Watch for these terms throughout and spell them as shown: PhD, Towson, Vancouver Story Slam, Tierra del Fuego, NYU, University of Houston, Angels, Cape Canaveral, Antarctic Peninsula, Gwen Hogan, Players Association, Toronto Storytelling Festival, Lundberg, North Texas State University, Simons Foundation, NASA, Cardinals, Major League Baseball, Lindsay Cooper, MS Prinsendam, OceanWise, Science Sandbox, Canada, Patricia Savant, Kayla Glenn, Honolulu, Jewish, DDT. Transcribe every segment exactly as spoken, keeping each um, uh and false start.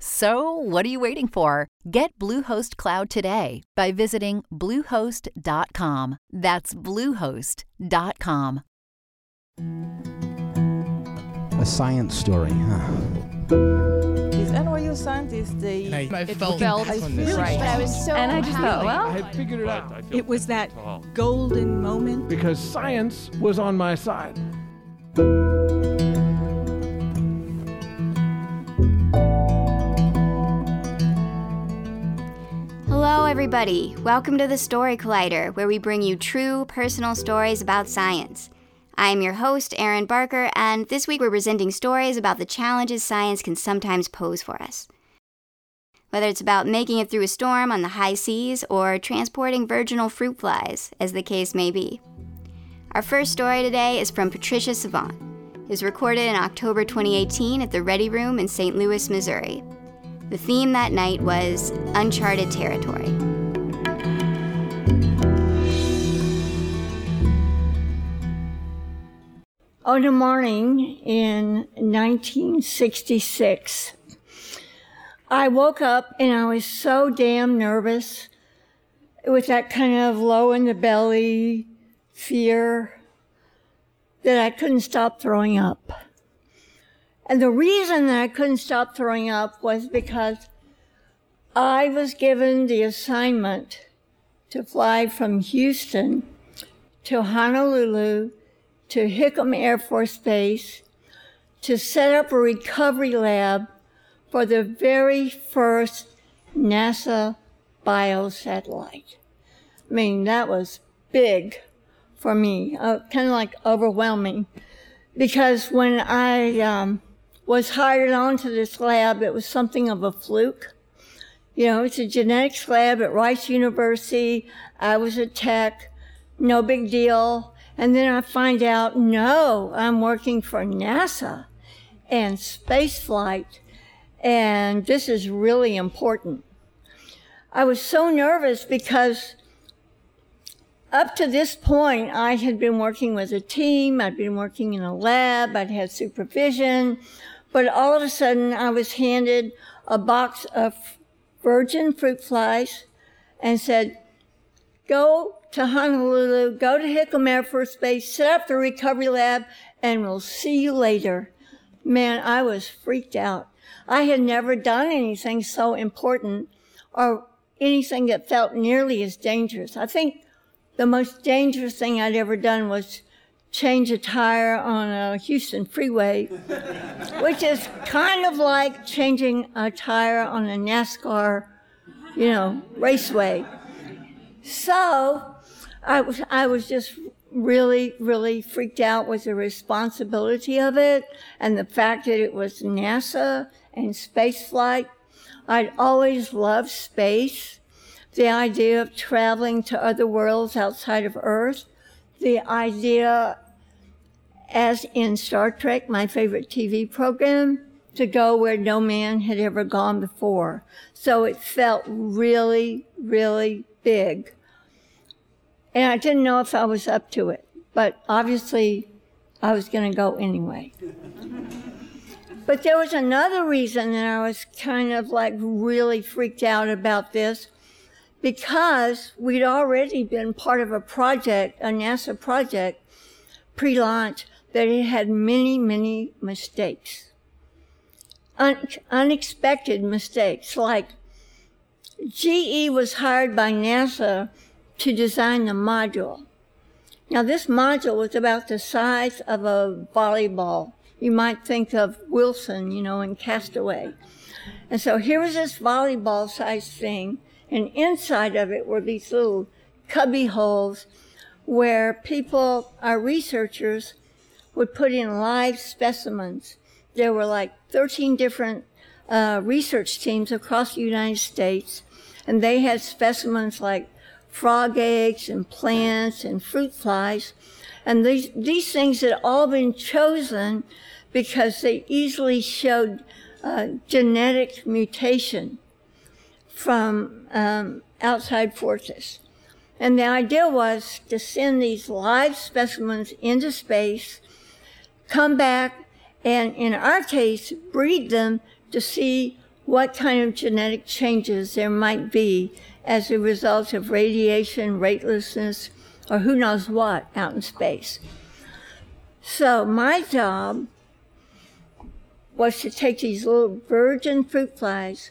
So, what are you waiting for? Get Bluehost Cloud today by visiting Bluehost dot com. That's Bluehost dot com. A science story, huh? These N Y U scientists, they... And I, it I felt, felt I really right. I was so and I just happy. Thought, well... I had figured it out. It was that golden moment. Because science was on my side. Hello, everybody. Welcome to the Story Collider, where we bring you true, personal stories about science. I'm your host, Aaron Barker, and this week we're presenting stories about the challenges science can sometimes pose for us. Whether it's about making it through a storm on the high seas or transporting virginal fruit flies, as the case may be. Our first story today is from Patricia Savant. It was recorded in October twenty eighteen at the Ready Room in Saint Louis, Missouri. The theme that night was uncharted territory. On a morning in nineteen sixty-six, I woke up and I was so damn nervous with that kind of low in the belly fear that I couldn't stop throwing up. And the reason that I couldn't stop throwing up was because I was given the assignment to fly from Houston to Honolulu to Hickam Air Force Base to set up a recovery lab for the very first NASA biosatellite. I mean, that was big for me, uh, kind of like overwhelming, because when I um, was hired onto this lab, it was something of a fluke. You know, it's a genetics lab at Rice University. I was a tech, no big deal. And then I find out, no, I'm working for NASA and spaceflight, and this is really important. I was so nervous because up to this point, I had been working with a team, I'd been working in a lab, I'd had supervision, but all of a sudden I was handed a box of virgin fruit flies and said, go to Honolulu, go to Hickam Air Force Base, set up the recovery lab, and we'll see you later. Man, I was freaked out. I had never done anything so important or anything that felt nearly as dangerous. I think the most dangerous thing I'd ever done was change a tire on a Houston freeway, which is kind of like changing a tire on a NASCAR, you know, raceway. So I was, I was just really, really freaked out with the responsibility of it and the fact that it was NASA and spaceflight. I'd always loved space, the idea of traveling to other worlds outside of Earth, the idea, as in Star Trek, my favorite T V program, to go where no man had ever gone before. So it felt really, really big. And I didn't know if I was up to it, but obviously I was going to go anyway. But there was another reason that I was kind of like really freaked out about this, because we'd already been part of a project, a NASA project, pre-launch, that it had many, many mistakes. Un- unexpected mistakes, like G E was hired by NASA to design the module. Now, this module was about the size of a volleyball. You might think of Wilson, you know, in Castaway. And so here was this volleyball-sized thing, and inside of it were these little cubby holes where people, our researchers, would put in live specimens. There were like thirteen different uh, research teams across the United States, and they had specimens like frog eggs and plants and fruit flies. And these, these things had all been chosen because they easily showed uh, genetic mutation from um, outside forces. And the idea was to send these live specimens into space, come back, and in our case, breed them to see what kind of genetic changes there might be as a result of radiation, weightlessness, or who knows what out in space. So my job was to take these little virgin fruit flies.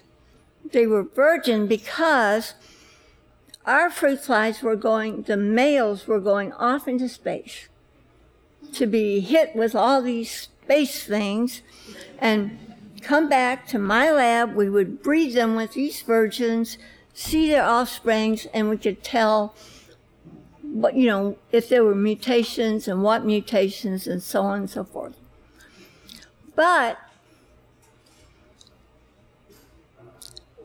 They were virgin because our fruit flies were going, the males were going off into space to be hit with all these space things and come back to my lab. We would breed them with these virgins, see their offsprings, and we could tell what, you know, if there were mutations and what mutations and so on and so forth. But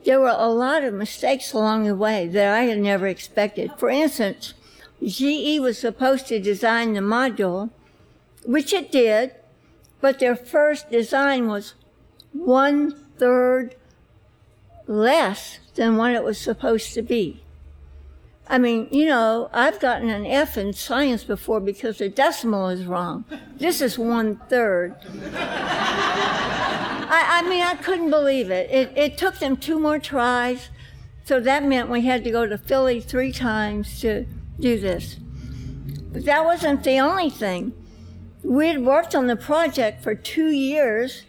there were a lot of mistakes along the way that I had never expected. For instance, G E was supposed to design the module, which it did, but their first design was one-third less than what it was supposed to be. I mean, you know, I've gotten an F in science before because the decimal is wrong. This is one-third. I, I mean, I couldn't believe it. it. It took them two more tries, so that meant we had to go to Philly three times to do this. But that wasn't the only thing. We had worked on the project for two years.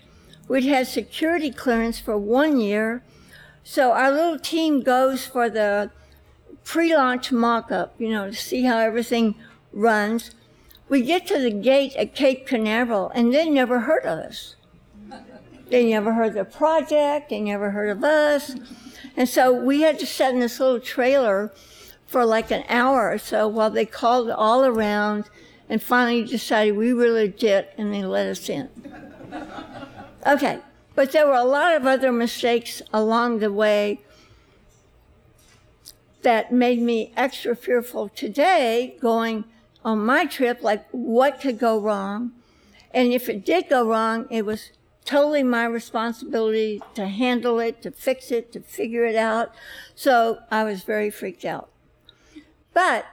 We'd had security clearance for one year. So our little team goes for the pre-launch mock-up, you know, to see how everything runs. We get to the gate at Cape Canaveral, and they never heard of us. They never heard of the project. They never heard of us. And so we had to sit in this little trailer for like an hour or so while they called all around and finally decided we were legit, and they let us in. Okay, but there were a lot of other mistakes along the way that made me extra fearful today going on my trip, like what could go wrong? And if it did go wrong, it was totally my responsibility to handle it, to fix it, to figure it out. So I was very freaked out. But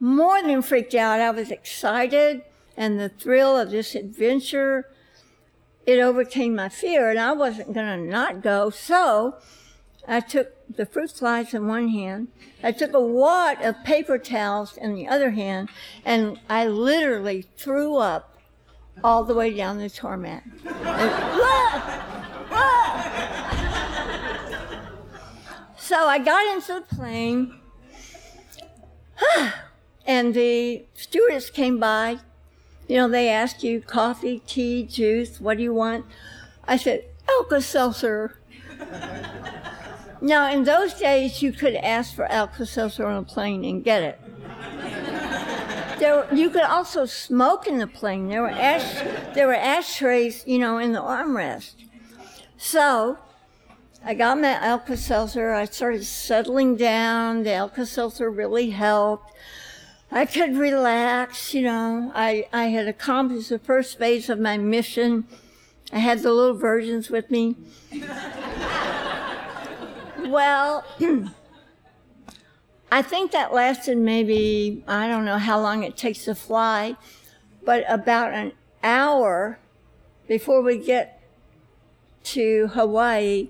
more than freaked out, I was excited, and the thrill of this adventure, it overcame my fear, and I wasn't going to not go, so I took the fruit flies in one hand, I took a wad of paper towels in the other hand, and I literally threw up all the way down the tarmac. So I got into the plane, and the stewardess came by. You know, they asked you coffee, tea, juice, what do you want? I said, Alka-Seltzer. Now, in those days, you could ask for Alka-Seltzer on a plane and get it. There were, you could also smoke in the plane. There were ash, there were ashtrays, you know, in the armrest. So I got my Alka-Seltzer. I started settling down. The Alka-Seltzer really helped. I could relax, you know. I, I had accomplished the first phase of my mission. I had the little virgins with me. Well, I think that lasted maybe, I don't know how long it takes to fly, but about an hour before we get to Hawaii,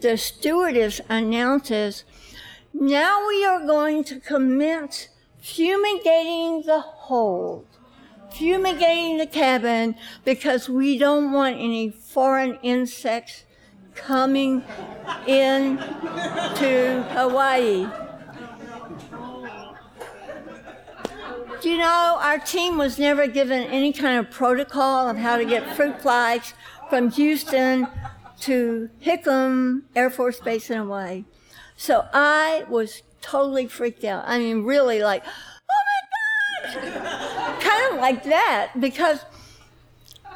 the stewardess announces, now we are going to commence fumigating the hold, fumigating the cabin, because we don't want any foreign insects coming in to Hawaii. You know, our team was never given any kind of protocol of how to get fruit flies from Houston to Hickam Air Force Base in Hawaii. So I was totally freaked out. I mean, really like, oh my God! Kind of like that, because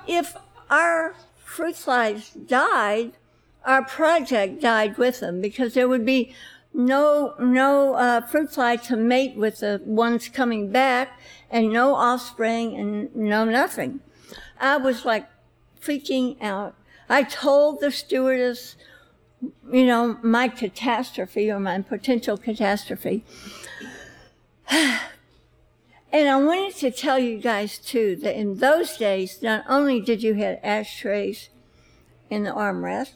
if our fruit flies died, our project died with them, because there would be no no uh, fruit fly to mate with the ones coming back, and no offspring, and no nothing. I was like freaking out. I told the stewardess, you know, my catastrophe or my potential catastrophe. And I wanted to tell you guys, too, that in those days, not only did you have ashtrays in the armrest,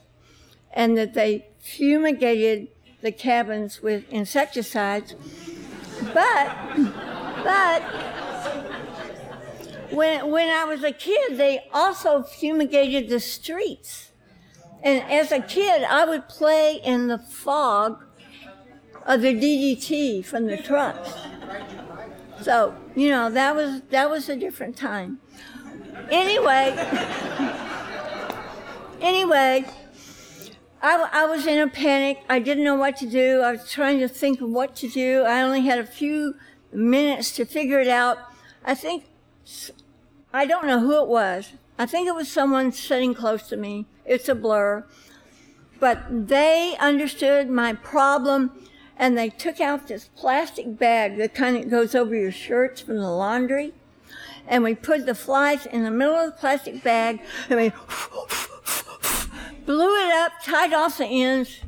and that they fumigated the cabins with insecticides, but but when when I was a kid, they also fumigated the streets. And as a kid, I would play in the fog of the D D T from the trucks. So, you know, that was that was a different time. Anyway, anyway, I, I was in a panic. I didn't know what to do. I was trying to think of what to do. I only had a few minutes to figure it out. I think, I don't know who it was. I think it was someone sitting close to me. It's a blur. But they understood my problem. And they took out this plastic bag, the kind that goes over your shirts from the laundry. And we put the flies in the middle of the plastic bag, and we blew it up, tied off the ends,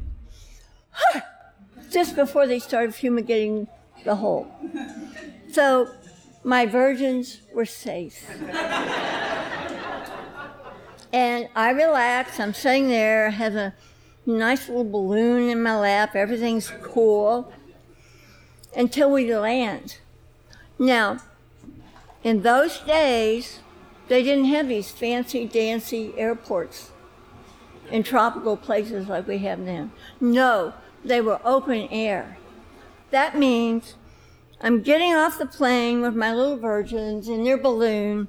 just before they started fumigating the hole. So my virgins were safe. And I relaxed. I'm sitting there, have a nice little balloon in my lap. Everything's cool until we land. Now, in those days, they didn't have these fancy, dancy airports in tropical places like we have now. No, they were open air. That means I'm getting off the plane with my little virgins in their balloon,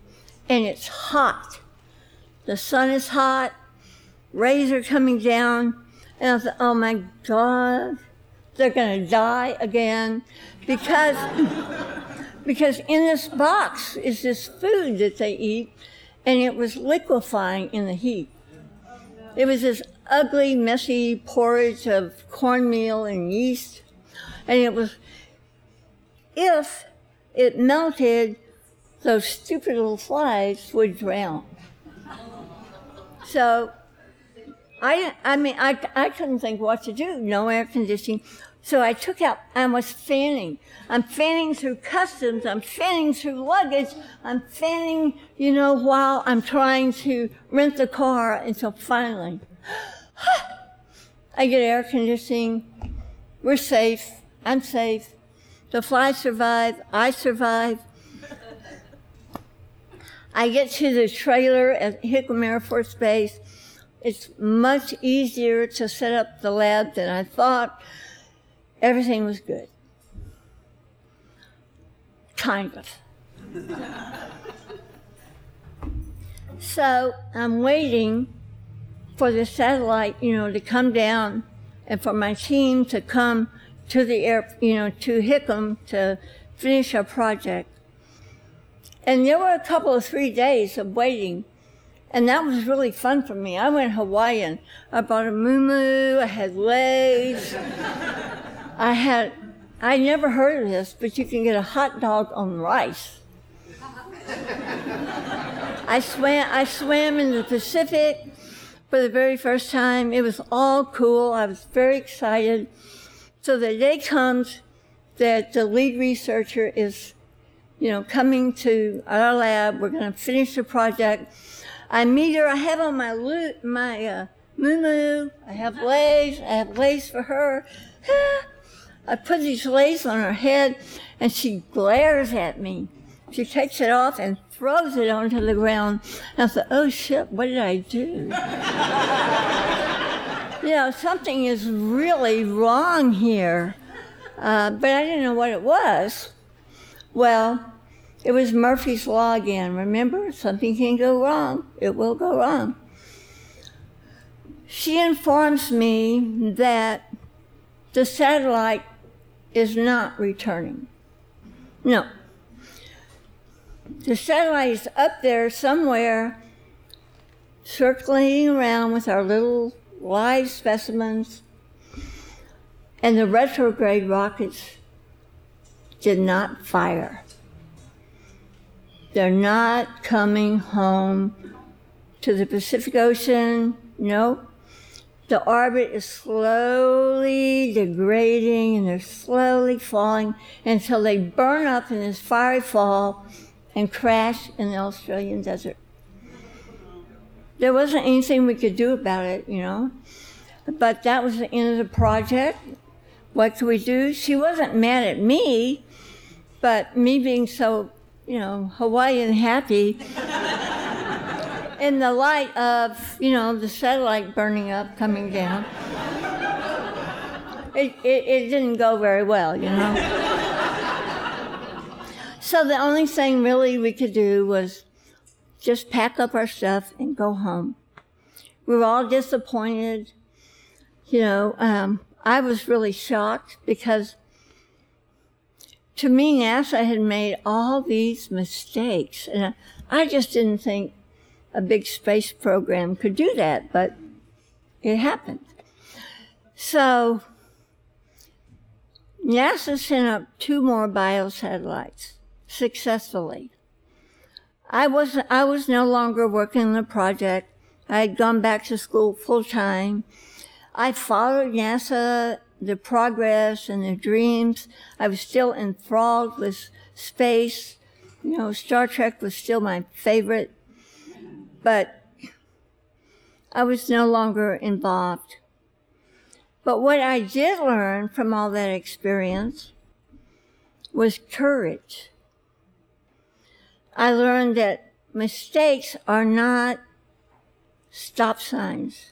and it's hot. The sun is hot. Rays are coming down, and I thought, oh my God, they're going to die again, because because in this box is this food that they eat, and it was liquefying in the heat. It was this ugly, messy porridge of cornmeal and yeast, and it was, if it melted, those stupid little flies would drown. So I, I mean, I, I couldn't think what to do. No air conditioning. So I took out, I was fanning. I'm fanning through customs. I'm fanning through luggage. I'm fanning, you know, while I'm trying to rent the car until finally I get air conditioning. We're safe. I'm safe. The flies survive. I survive. I get to the trailer at Hickam Air Force Base. It's much easier to set up the lab than I thought. Everything was good. Kind of. So I'm waiting for the satellite, you know, to come down and for my team to come to the air, you know, to Hickam to finish our project. And there were a couple of three days of waiting. And that was really fun for me. I went Hawaiian. I bought a muumuu. I had leis. I had, I never heard of this, but you can get a hot dog on rice. I swam, I swam in the Pacific for the very first time. It was all cool. I was very excited. So the day comes that the lead researcher is, you know, coming to our lab. We're going to finish the project. I meet her. I have on my loot, my uh, muumuu. I have leis. I have leis for her. I put these leis on her head, and she glares at me. She takes it off and throws it onto the ground. And I thought, oh shit, what did I do? You know, something is really wrong here. Uh, but I didn't know what it was. Well, it was Murphy's Law again. Remember, something can go wrong. It will go wrong. she informs me that the satellite is not returning. No. The satellite is up there somewhere, circling around with our little live specimens, and the retrograde rockets did not fire. They're not coming home to the Pacific Ocean. No. The orbit is slowly degrading, and they're slowly falling until they burn up in this fiery fall and crash in the Australian desert. There wasn't anything we could do about it, you know. But that was the end of the project. What could we do? She wasn't mad at me, but me being so, you know, Hawaiian happy, in the light of, you know, the satellite burning up, coming down. It, it, it didn't go very well, you know. So the only thing really we could do was just pack up our stuff and go home. We were all disappointed. You know, um, I was really shocked because to me, NASA had made all these mistakes. And I, I just didn't think a big space program could do that, but it happened. So NASA sent up two more biosatellites successfully. I was I was no longer working on the project. I had gone back to school full time. I followed NASA, the progress and their dreams. I was still enthralled with space. You know, Star Trek was still my favorite. But I was no longer involved. But what I did learn from all that experience was courage. I learned that mistakes are not stop signs.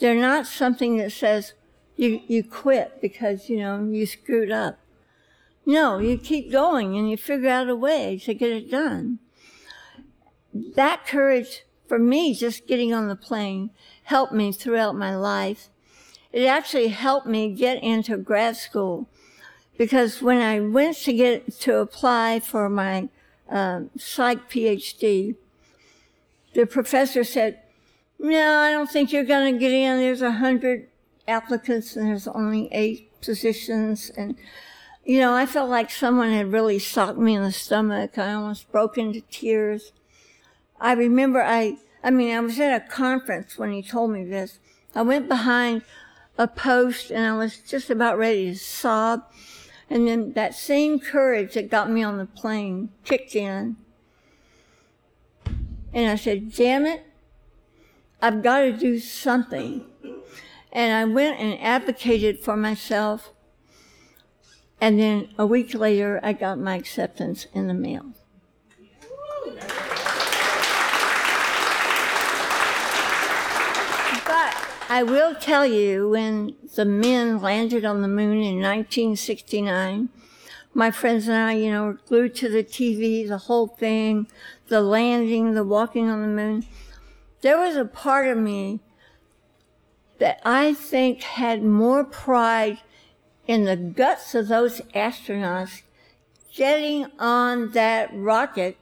They're not something that says you, you quit because, you know, you screwed up. No, you keep going and you figure out a way to get it done. That courage, for me, just getting on the plane, helped me throughout my life. It actually helped me get into grad school, because when I went to get to apply for my um, psych PhD, the professor said, "No, I don't think you're going to get in. There's a hundred applicants, and there's only eight positions." And you know, I felt like someone had really socked me in the stomach. I almost broke into tears. I remember I, I mean, I was at a conference when he told me this. I went behind a post and I was just about ready to sob. And then that same courage that got me on the plane kicked in. And I said, damn it, I've got to do something. And I went and advocated for myself. And then a week later, I got my acceptance in the mail. I will tell you, when the men landed on the moon in nineteen sixty-nine, my friends and I, you know, were glued to the T V, the whole thing, the landing, the walking on the moon. There was a part of me that I think had more pride in the guts of those astronauts getting on that rocket,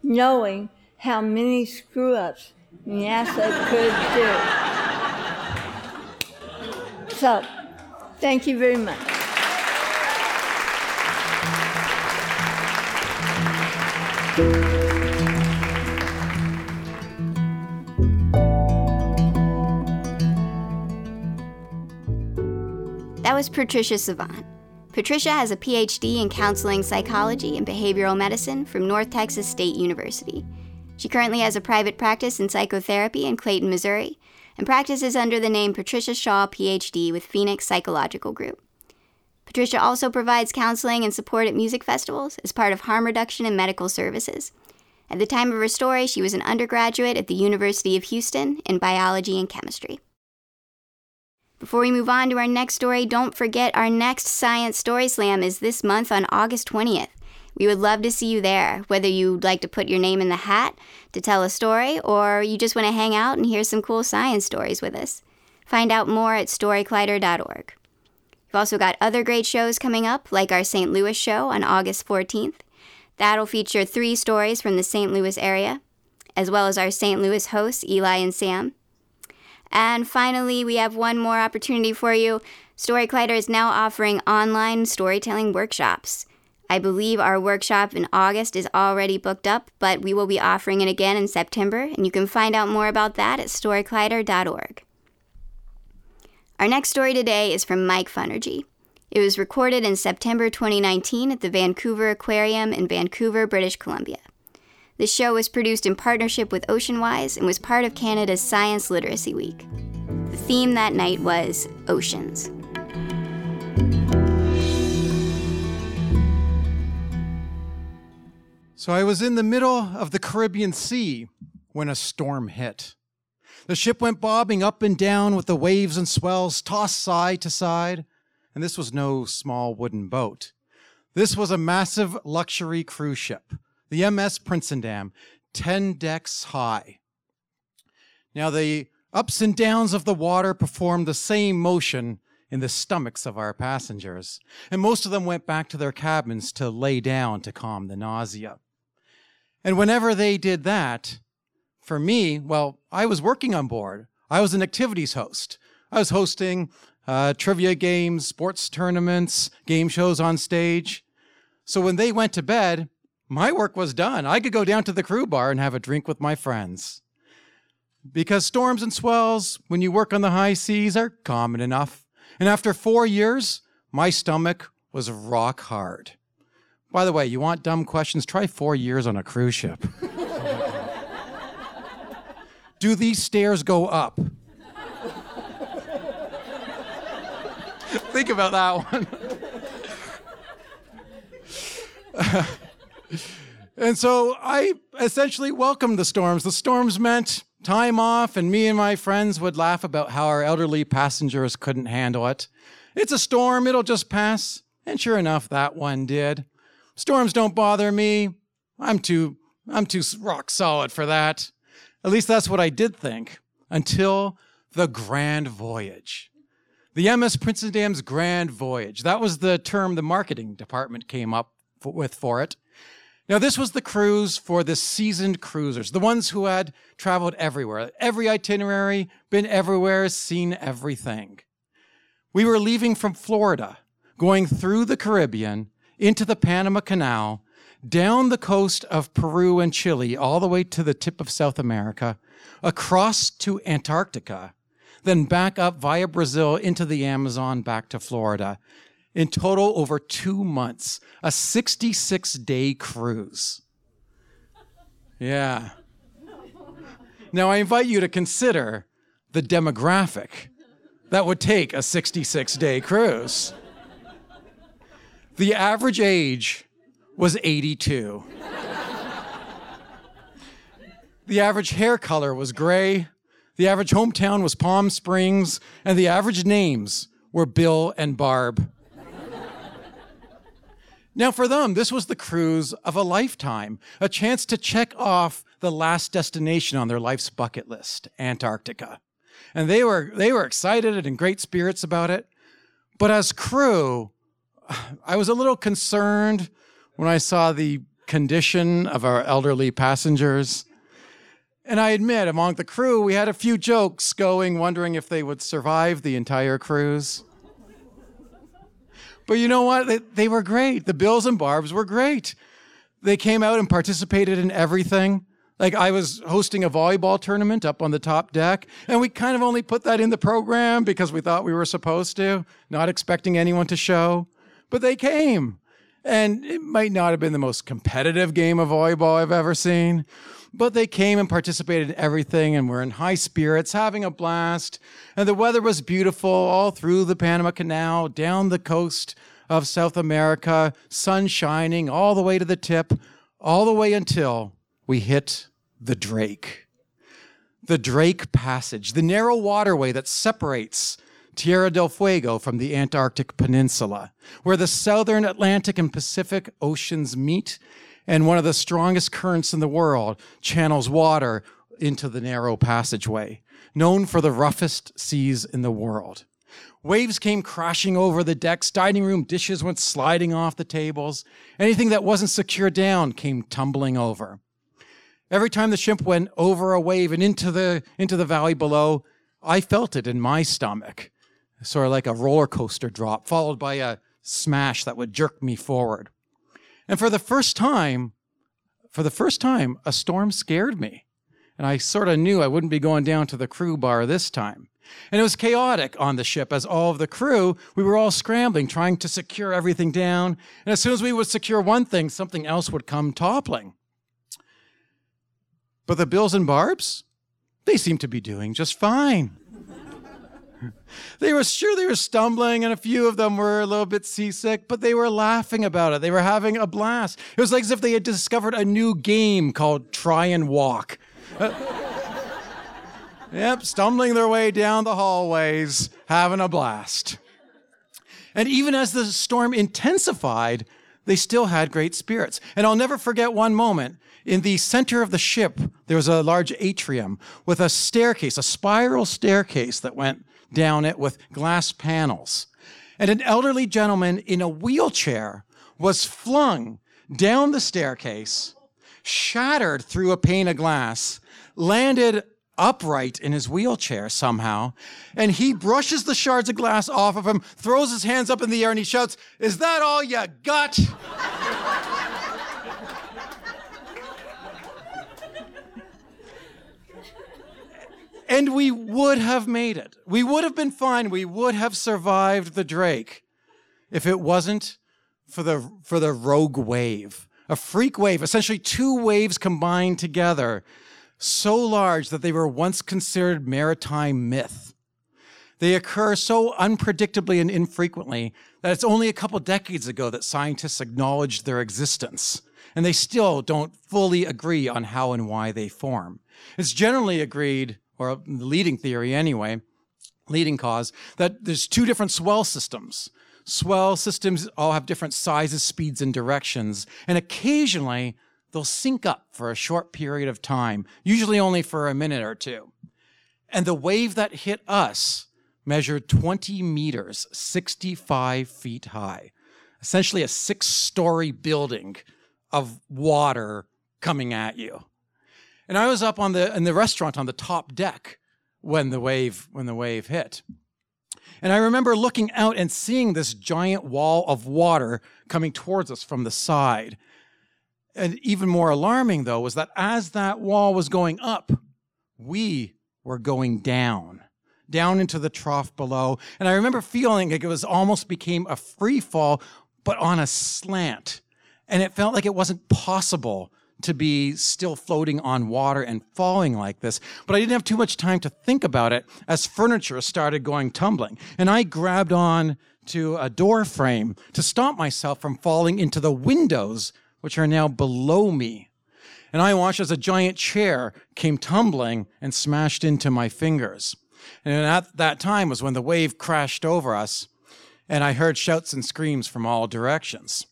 knowing how many screw-ups NASA could do. So, thank you very much. That was Patricia Savant. Patricia has a P H D in counseling psychology and behavioral medicine from North Texas State University. She currently has a private practice in psychotherapy in Clayton, Missouri, and practices under the name Patricia Shaw, P H D, with Phoenix Psychological Group. Patricia also provides counseling and support at music festivals as part of harm reduction and medical services. At the time of her story, she was an undergraduate at the University of Houston in biology and chemistry. Before we move on to our next story, don't forget our next Science Story Slam is this month on August twentieth. We would love to see you there, whether you'd like to put your name in the hat to tell a story or you just want to hang out and hear some cool science stories with us. Find out more at Story Collider dot org. We've also got other great shows coming up, like our Saint Louis show on August fourteenth. That'll feature three stories from the Saint Louis area, as well as our Saint Louis hosts, Eli and Sam. And finally, we have one more opportunity for you. Story Collider is now offering online storytelling workshops. I believe our workshop in August is already booked up, but we will be offering it again in September, and you can find out more about that at Story Collider dot org. Our next story today is from Mike Funergy. It was recorded in September twenty nineteen at the Vancouver Aquarium in Vancouver, British Columbia. The show was produced in partnership with OceanWise and was part of Canada's Science Literacy Week. The theme that night was oceans. So I was in the middle of the Caribbean Sea when a storm hit. The ship went bobbing up and down with the waves and swells tossed side to side, and this was no small wooden boat. This was a massive luxury cruise ship, the M S Prinsendam, ten decks high. Now the ups and downs of the water performed the same motion in the stomachs of our passengers, and most of them went back to their cabins to lay down to calm the nausea. And whenever they did that, for me, well, I was working on board. I was an activities host. I was hosting uh, trivia games, sports tournaments, game shows on stage. So when they went to bed, my work was done. I could go down to the crew bar and have a drink with my friends. Because storms and swells, when you work on the high seas, are common enough. And after four years, my stomach was rock hard. By the way, you want dumb questions? Try four years on a cruise ship. Do these stairs go up? Think about that one. And so I essentially welcomed the storms. The storms meant time off, and me and my friends would laugh about how our elderly passengers couldn't handle it. It's a storm, it'll just pass. And sure enough, that one did. Storms don't bother me. I'm too, I'm too rock solid for that. At least that's what I did think, until the Grand Voyage. The M S Prinsendam's Grand Voyage. That was the term the marketing department came up f- with for it. Now, this was the cruise for the seasoned cruisers, the ones who had traveled everywhere, every itinerary, been everywhere, seen everything. We were leaving from Florida, going through the Caribbean, into the Panama Canal, down the coast of Peru and Chile, all the way to the tip of South America, across to Antarctica, then back up via Brazil into the Amazon, back to Florida. In total, over two months, a sixty-six day cruise. Yeah. Now, I invite you to consider the demographic that would take a sixty-six day cruise. The average age was eighty-two. The average hair color was gray, the average hometown was Palm Springs, and the average names were Bill and Barb. Now for them, this was the cruise of a lifetime, a chance to check off the last destination on their life's bucket list, Antarctica. And they were they were excited and in great spirits about it. But as crew, I was a little concerned when I saw the condition of our elderly passengers. And I admit, among the crew, we had a few jokes going, wondering if they would survive the entire cruise. But you know what? They, they were great. The Bills and Barbs were great. They came out and participated in everything. Like, I was hosting a volleyball tournament up on the top deck, and we kind of only put that in the program because we thought we were supposed to, not expecting anyone to show. But they came. And it might not have been the most competitive game of volleyball I've ever seen, but they came and participated in everything and were in high spirits, having a blast. And the weather was beautiful all through the Panama Canal, down the coast of South America, sun shining all the way to the tip, all the way until we hit the Drake. The Drake Passage, the narrow waterway that separates Tierra del Fuego from the Antarctic Peninsula, where the southern Atlantic and Pacific oceans meet, and one of the strongest currents in the world channels water into the narrow passageway. known for the roughest seas in the world. Waves came crashing over the decks, dining room dishes went sliding off the tables. Anything that wasn't secure down came tumbling over. Every time the ship went over a wave and into the into the valley below, I felt it in my stomach, sort of like a roller coaster drop, followed by a smash that would jerk me forward. And for the first time, for the first time, a storm scared me. And I sort of knew I wouldn't be going down to the crew bar this time. And it was chaotic on the ship as all of the crew, we were all scrambling, trying to secure everything down. And as soon as we would secure one thing, something else would come toppling. But the bills and barbs, they seemed to be doing just fine. They were sure they were stumbling, and a few of them were a little bit seasick, but they were laughing about it. They were having a blast. It was like as if they had discovered a new game called Try and Walk. Uh, yep, stumbling their way down the hallways, having a blast. And even as the storm intensified, they still had great spirits. And I'll never forget one moment. In the center of the ship, there was a large atrium with a staircase, a spiral staircase that went down it with glass panels. And an elderly gentleman in a wheelchair was flung down the staircase, shattered through a pane of glass, landed upright in his wheelchair somehow, and he brushes the shards of glass off of him, throws his hands up in the air, and he shouts, "Is that all you got?" And we would have made it. We would have been fine. We would have survived the Drake if it wasn't for the for the rogue wave, a freak wave, essentially two waves combined together, so large that they were once considered maritime myth. They occur so unpredictably and infrequently that it's only a couple decades ago that scientists acknowledged their existence, and they still don't fully agree on how and why they form. It's generally agreed, or the leading theory anyway, leading cause, that there's two different swell systems. Swell systems all have different sizes, speeds, and directions, and occasionally they'll sync up for a short period of time, usually only for a minute or two. And the wave that hit us measured twenty meters, sixty-five feet high, essentially a six-story building of water coming at you. And I was up on the in the restaurant on the top deck when the wave when the wave hit. And I remember looking out and seeing this giant wall of water coming towards us from the side. And even more alarming, though, was that as that wall was going up, we were going down, down into the trough below. And I remember feeling like it was almost became a free fall, but on a slant. And it felt like it wasn't possible to be still floating on water and falling like this. But I didn't have too much time to think about it as furniture started going tumbling. And I grabbed on to a door frame to stop myself from falling into the windows, which are now below me. And I watched as a giant chair came tumbling and smashed into my fingers. And at that time was when the wave crashed over us, and I heard shouts and screams from all directions.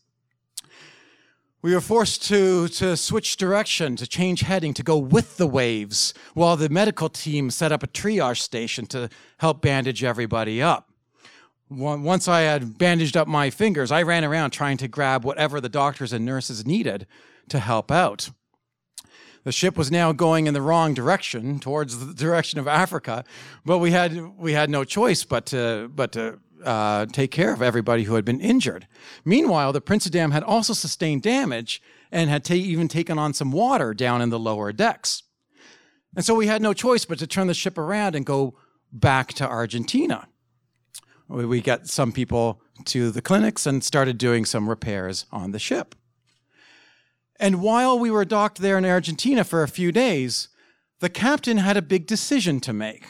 We were forced to, to switch direction, to change heading, to go with the waves, while the medical team set up a triage station to help bandage everybody up. Once I had bandaged up my fingers, I ran around trying to grab whatever the doctors and nurses needed to help out. The ship was now going in the wrong direction, towards the direction of Africa, but we had we had no choice but to but to. Uh, take care of everybody who had been injured. Meanwhile, the Prinsendam had also sustained damage and had ta- even taken on some water down in the lower decks. And so we had no choice but to turn the ship around and go back to Argentina. We got some people to the clinics and started doing some repairs on the ship. And while we were docked there in Argentina for a few days, the captain had a big decision to make.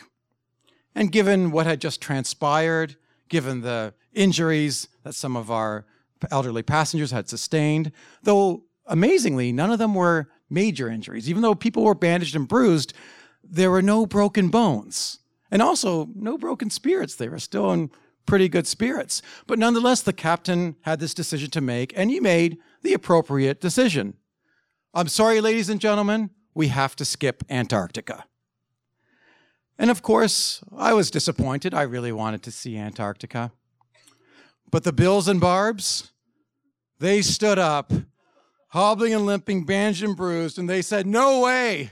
And given what had just transpired, given the injuries that some of our elderly passengers had sustained, though amazingly, none of them were major injuries. Even though people were bandaged and bruised, there were no broken bones and also no broken spirits. They were still in pretty good spirits. But nonetheless, the captain had this decision to make, and he made the appropriate decision. I'm sorry, ladies and gentlemen, we have to skip Antarctica. And of course, I was disappointed. I really wanted to see Antarctica. But the Bills and Barbs, they stood up, hobbling and limping, bandaged and bruised, and they said, "No way!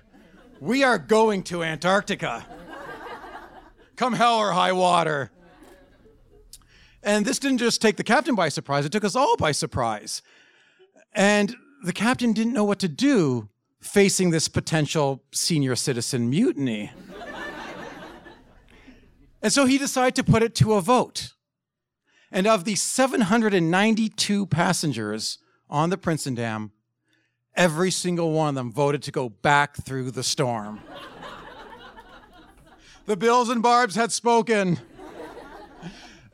We are going to Antarctica. Come hell or high water." And this didn't just take the captain by surprise, it took us all by surprise. And the captain didn't know what to do facing this potential senior citizen mutiny. And so he decided to put it to a vote. And of the seven hundred ninety-two passengers on the Prinsendam, every single one of them voted to go back through the storm. The Bills and Barbs had spoken.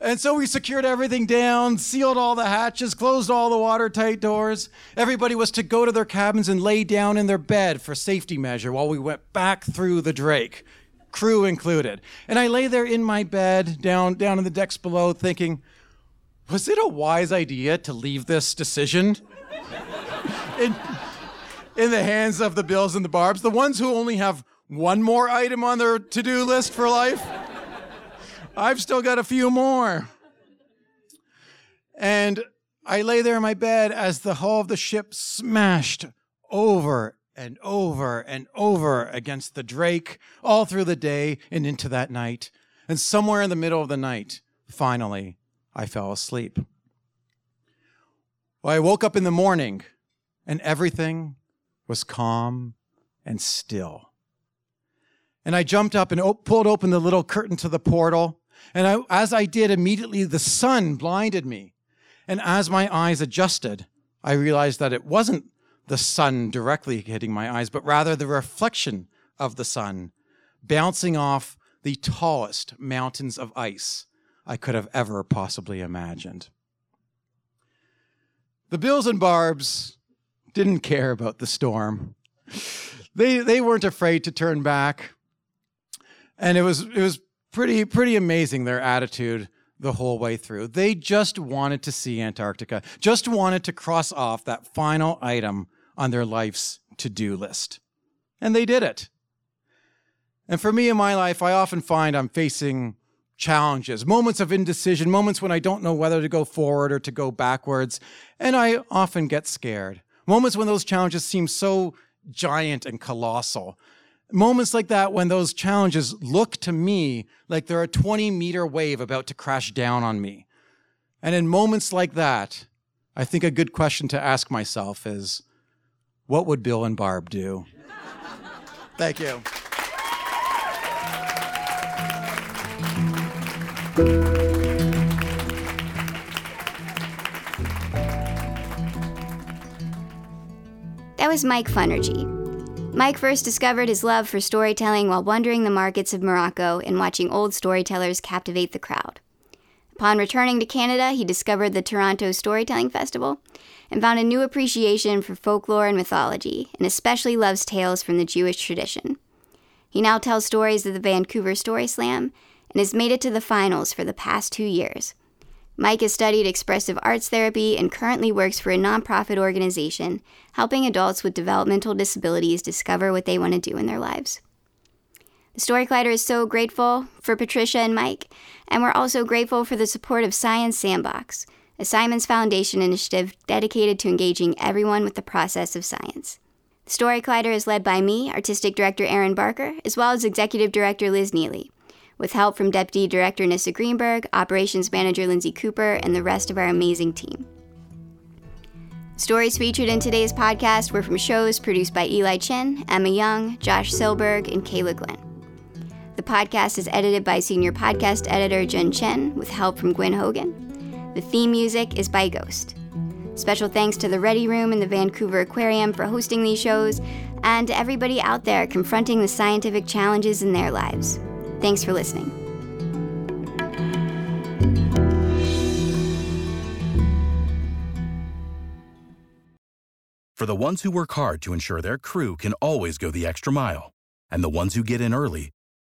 And so we secured everything down, sealed all the hatches, closed all the watertight doors. Everybody was to go to their cabins and lay down in their bed for safety measure while we went back through the Drake, crew included. And I lay there in my bed, down, down in the decks below, thinking, was it a wise idea to leave this decision in, in the hands of the Bills and the Barbs, the ones who only have one more item on their to-do list for life? I've still got a few more. And I lay there in my bed as the hull of the ship smashed over and over and over against the Drake all through the day and into that night. And somewhere in the middle of the night, finally, I fell asleep. Well, I woke up in the morning and everything was calm and still. And I jumped up and op- pulled open the little curtain to the portal. And I, as I did, immediately the sun blinded me. And as my eyes adjusted, I realized that it wasn't the sun directly hitting my eyes, but rather the reflection of the sun bouncing off the tallest mountains of ice I could have ever possibly imagined. The Bills and Barbs didn't care about the storm. They they weren't afraid to turn back. And it was it was pretty, pretty amazing, their attitude the whole way through. They just wanted to see Antarctica, just wanted to cross off that final item on their life's to-do list. And they did it. And for me in my life, I often find I'm facing challenges, moments of indecision, moments when I don't know whether to go forward or to go backwards. And I often get scared. Moments when those challenges seem so giant and colossal. Moments like that when those challenges look to me like they're a twenty-meter wave about to crash down on me. And in moments like that, I think a good question to ask myself is, what would Bill and Barb do? Thank you. That was Mike Funergy. Mike first discovered his love for storytelling while wandering the markets of Morocco and watching old storytellers captivate the crowd. Upon returning to Canada, he discovered the Toronto Storytelling Festival and found a new appreciation for folklore and mythology, and especially loves tales from the Jewish tradition. He now tells stories at the Vancouver Story Slam and has made it to the finals for the past two years. Mike has studied expressive arts therapy and currently works for a nonprofit organization helping adults with developmental disabilities discover what they want to do in their lives. The Story Collider is so grateful for Patricia and Mike, and we're also grateful for the support of Science Sandbox, a Simons Foundation initiative dedicated to engaging everyone with the process of science. The Story Collider is led by me, Artistic Director Aaron Barker, as well as Executive Director Liz Neely, with help from Deputy Director Nyssa Greenberg, Operations Manager Lindsay Cooper, and the rest of our amazing team. Stories featured in today's podcast were from shows produced by Eli Chin, Emma Young, Josh Silberg, and Kayla Glenn. The podcast is edited by Senior Podcast Editor Jen Chen, with help from Gwen Hogan. The theme music is by Ghost. Special thanks to the Ready Room and the Vancouver Aquarium for hosting these shows, and to everybody out there confronting the scientific challenges in their lives. Thanks for listening. For the ones who work hard to ensure their crew can always go the extra mile, and the ones who get in early